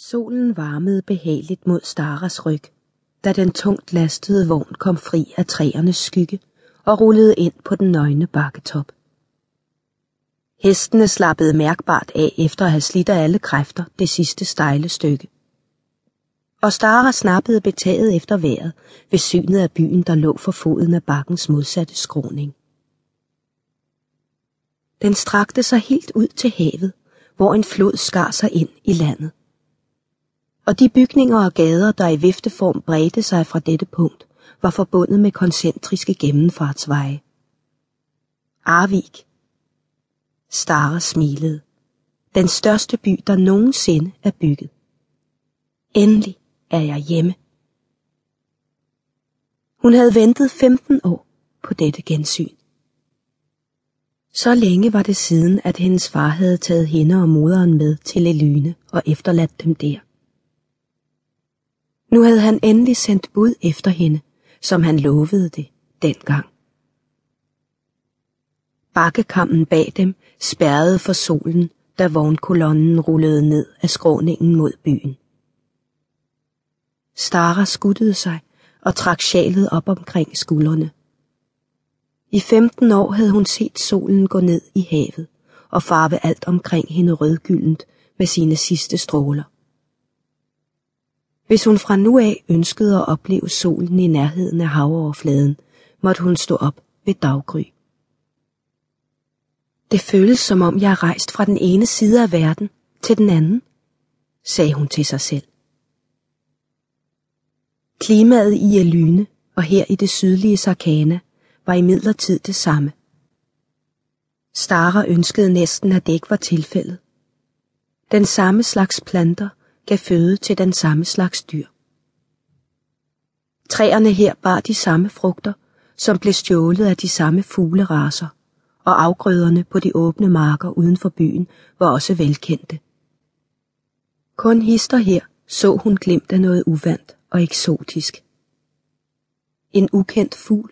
Solen varmede behageligt mod Staras ryg, da den tungt lastede vogn kom fri af træernes skygge og rullede ind på den nøgne bakketop. Hestene slappede mærkbart af efter at have slidt af alle kræfter det sidste stejle stykke. Og Stara snappede betaget efter vejret ved synet af byen, der lå for foden af bakkens modsatte skråning. Den strakte sig helt ud til havet, hvor en flod skar sig ind i landet. Og de bygninger og gader, der i vifteform bredte sig fra dette punkt, var forbundet med koncentriske gennemfartsveje. Arvik. Stara smilede. Den største by, der nogensinde er bygget. Endelig er jeg hjemme. Hun havde ventet 15 år på dette gensyn. Så længe var det siden, at hendes far havde taget hende og moderen med til Elyne og efterladt dem der. Nu havde han endelig sendt bud efter hende, som han lovede det dengang. Bakkekammen bag dem spærrede for solen, da vognkolonnen rullede ned af skråningen mod byen. Stara skuttede sig og trak sjalet op omkring skuldrene. I 15 år havde hun set solen gå ned i havet og farve alt omkring hende rødgyldent med sine sidste stråler. Hvis hun fra nu af ønskede at opleve solen i nærheden af havoverfladen, måtte hun stå op ved daggry. Det føles, som om jeg er rejst fra den ene side af verden til den anden, sagde hun til sig selv. Klimaet i Elyne og her i det sydlige Sarkana var imidlertid det samme. Stara ønskede næsten, at det ikke var tilfældet. Den samme slags planter gav føde til den samme slags dyr. Træerne her bar de samme frugter, som blev stjålet af de samme fugleraser, og afgrøderne på de åbne marker uden for byen var også velkendte. Kun hister her så hun glimt af noget uvandt og eksotisk. En ukendt fugl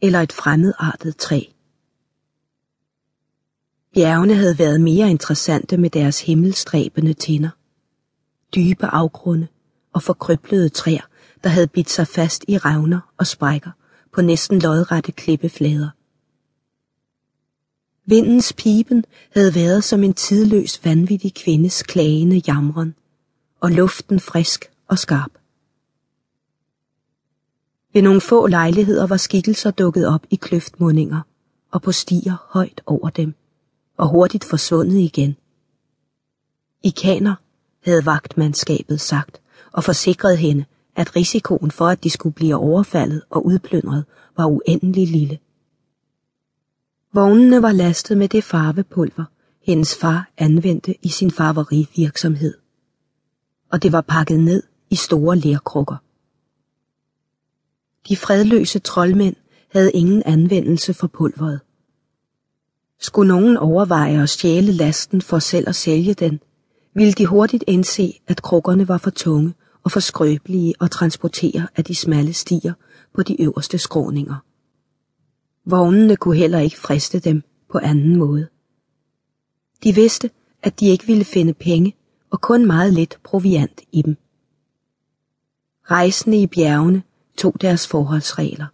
eller et fremmedartet træ. Bjergene havde været mere interessante med deres himmelstræbende tinder. Dybe afgrunde og forkrøblede træer, der havde bidt sig fast i revner og sprækker på næsten lodrette klippeflader. Vindens piben havde været som en tidløs vanvittig kvindes klagende jamren, og luften frisk og skarp. Ved nogle få lejligheder var skikkelser dukket op i kløftmundinger og på stier højt over dem, og hurtigt forsvundet igen. Ikaner havde vagtmandskabet sagt, og forsikrede hende, at risikoen for, at de skulle blive overfaldet og udplyndret, var uendelig lille. Vognene var lastet med det farvepulver, hendes far anvendte i sin farverivirksomhed, og det var pakket ned i store lerkrukker. De fredløse troldmænd havde ingen anvendelse for pulveret. Skulle nogen overveje at stjæle lasten for selv at sælge den, ville de hurtigt indse, at krukkerne var for tunge og for skrøbelige at transportere af de smalle stier på de øverste skråninger. Vognene kunne heller ikke friste dem på anden måde. De vidste, at de ikke ville finde penge og kun meget lidt proviant i dem. Rejsende i bjergene tog deres forholdsregler.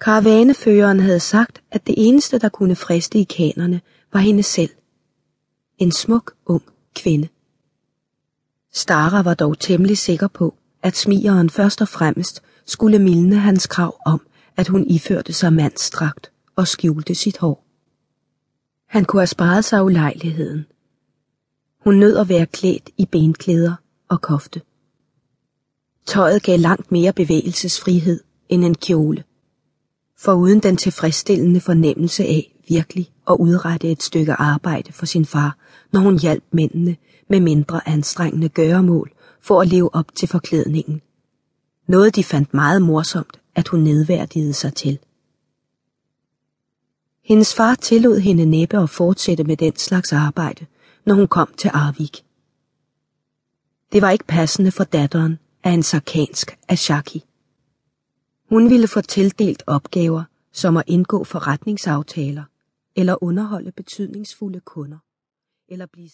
Karavaneføreren havde sagt, at det eneste, der kunne friste ikanerne, var hende selv. En smuk, ung kvinde. Stara var dog temmelig sikker på, at smigeren først og fremmest skulle mildne hans krav om, at hun iførte sig mandsdragt og skjulte sit hår. Han kunne have sparet sig ulejligheden. Hun nød at være klædt i benklæder og kofte. Tøjet gav langt mere bevægelsesfrihed end en kjole, foruden den tilfredsstillende fornemmelse af virkelig at udrette et stykke arbejde for sin far, når hun hjalp mændene med mindre anstrengende gøremål for at leve op til forklædningen. Noget de fandt meget morsomt, at hun nedværdigede sig til. Hendes far tillod hende næppe at fortsætte med den slags arbejde, når hun kom til Arvik. Det var ikke passende for datteren af en sarkansk ashaki. Hun ville få tildelt opgaver, som at indgå forretningsaftaler, eller underholde betydningsfulde kunder, eller blive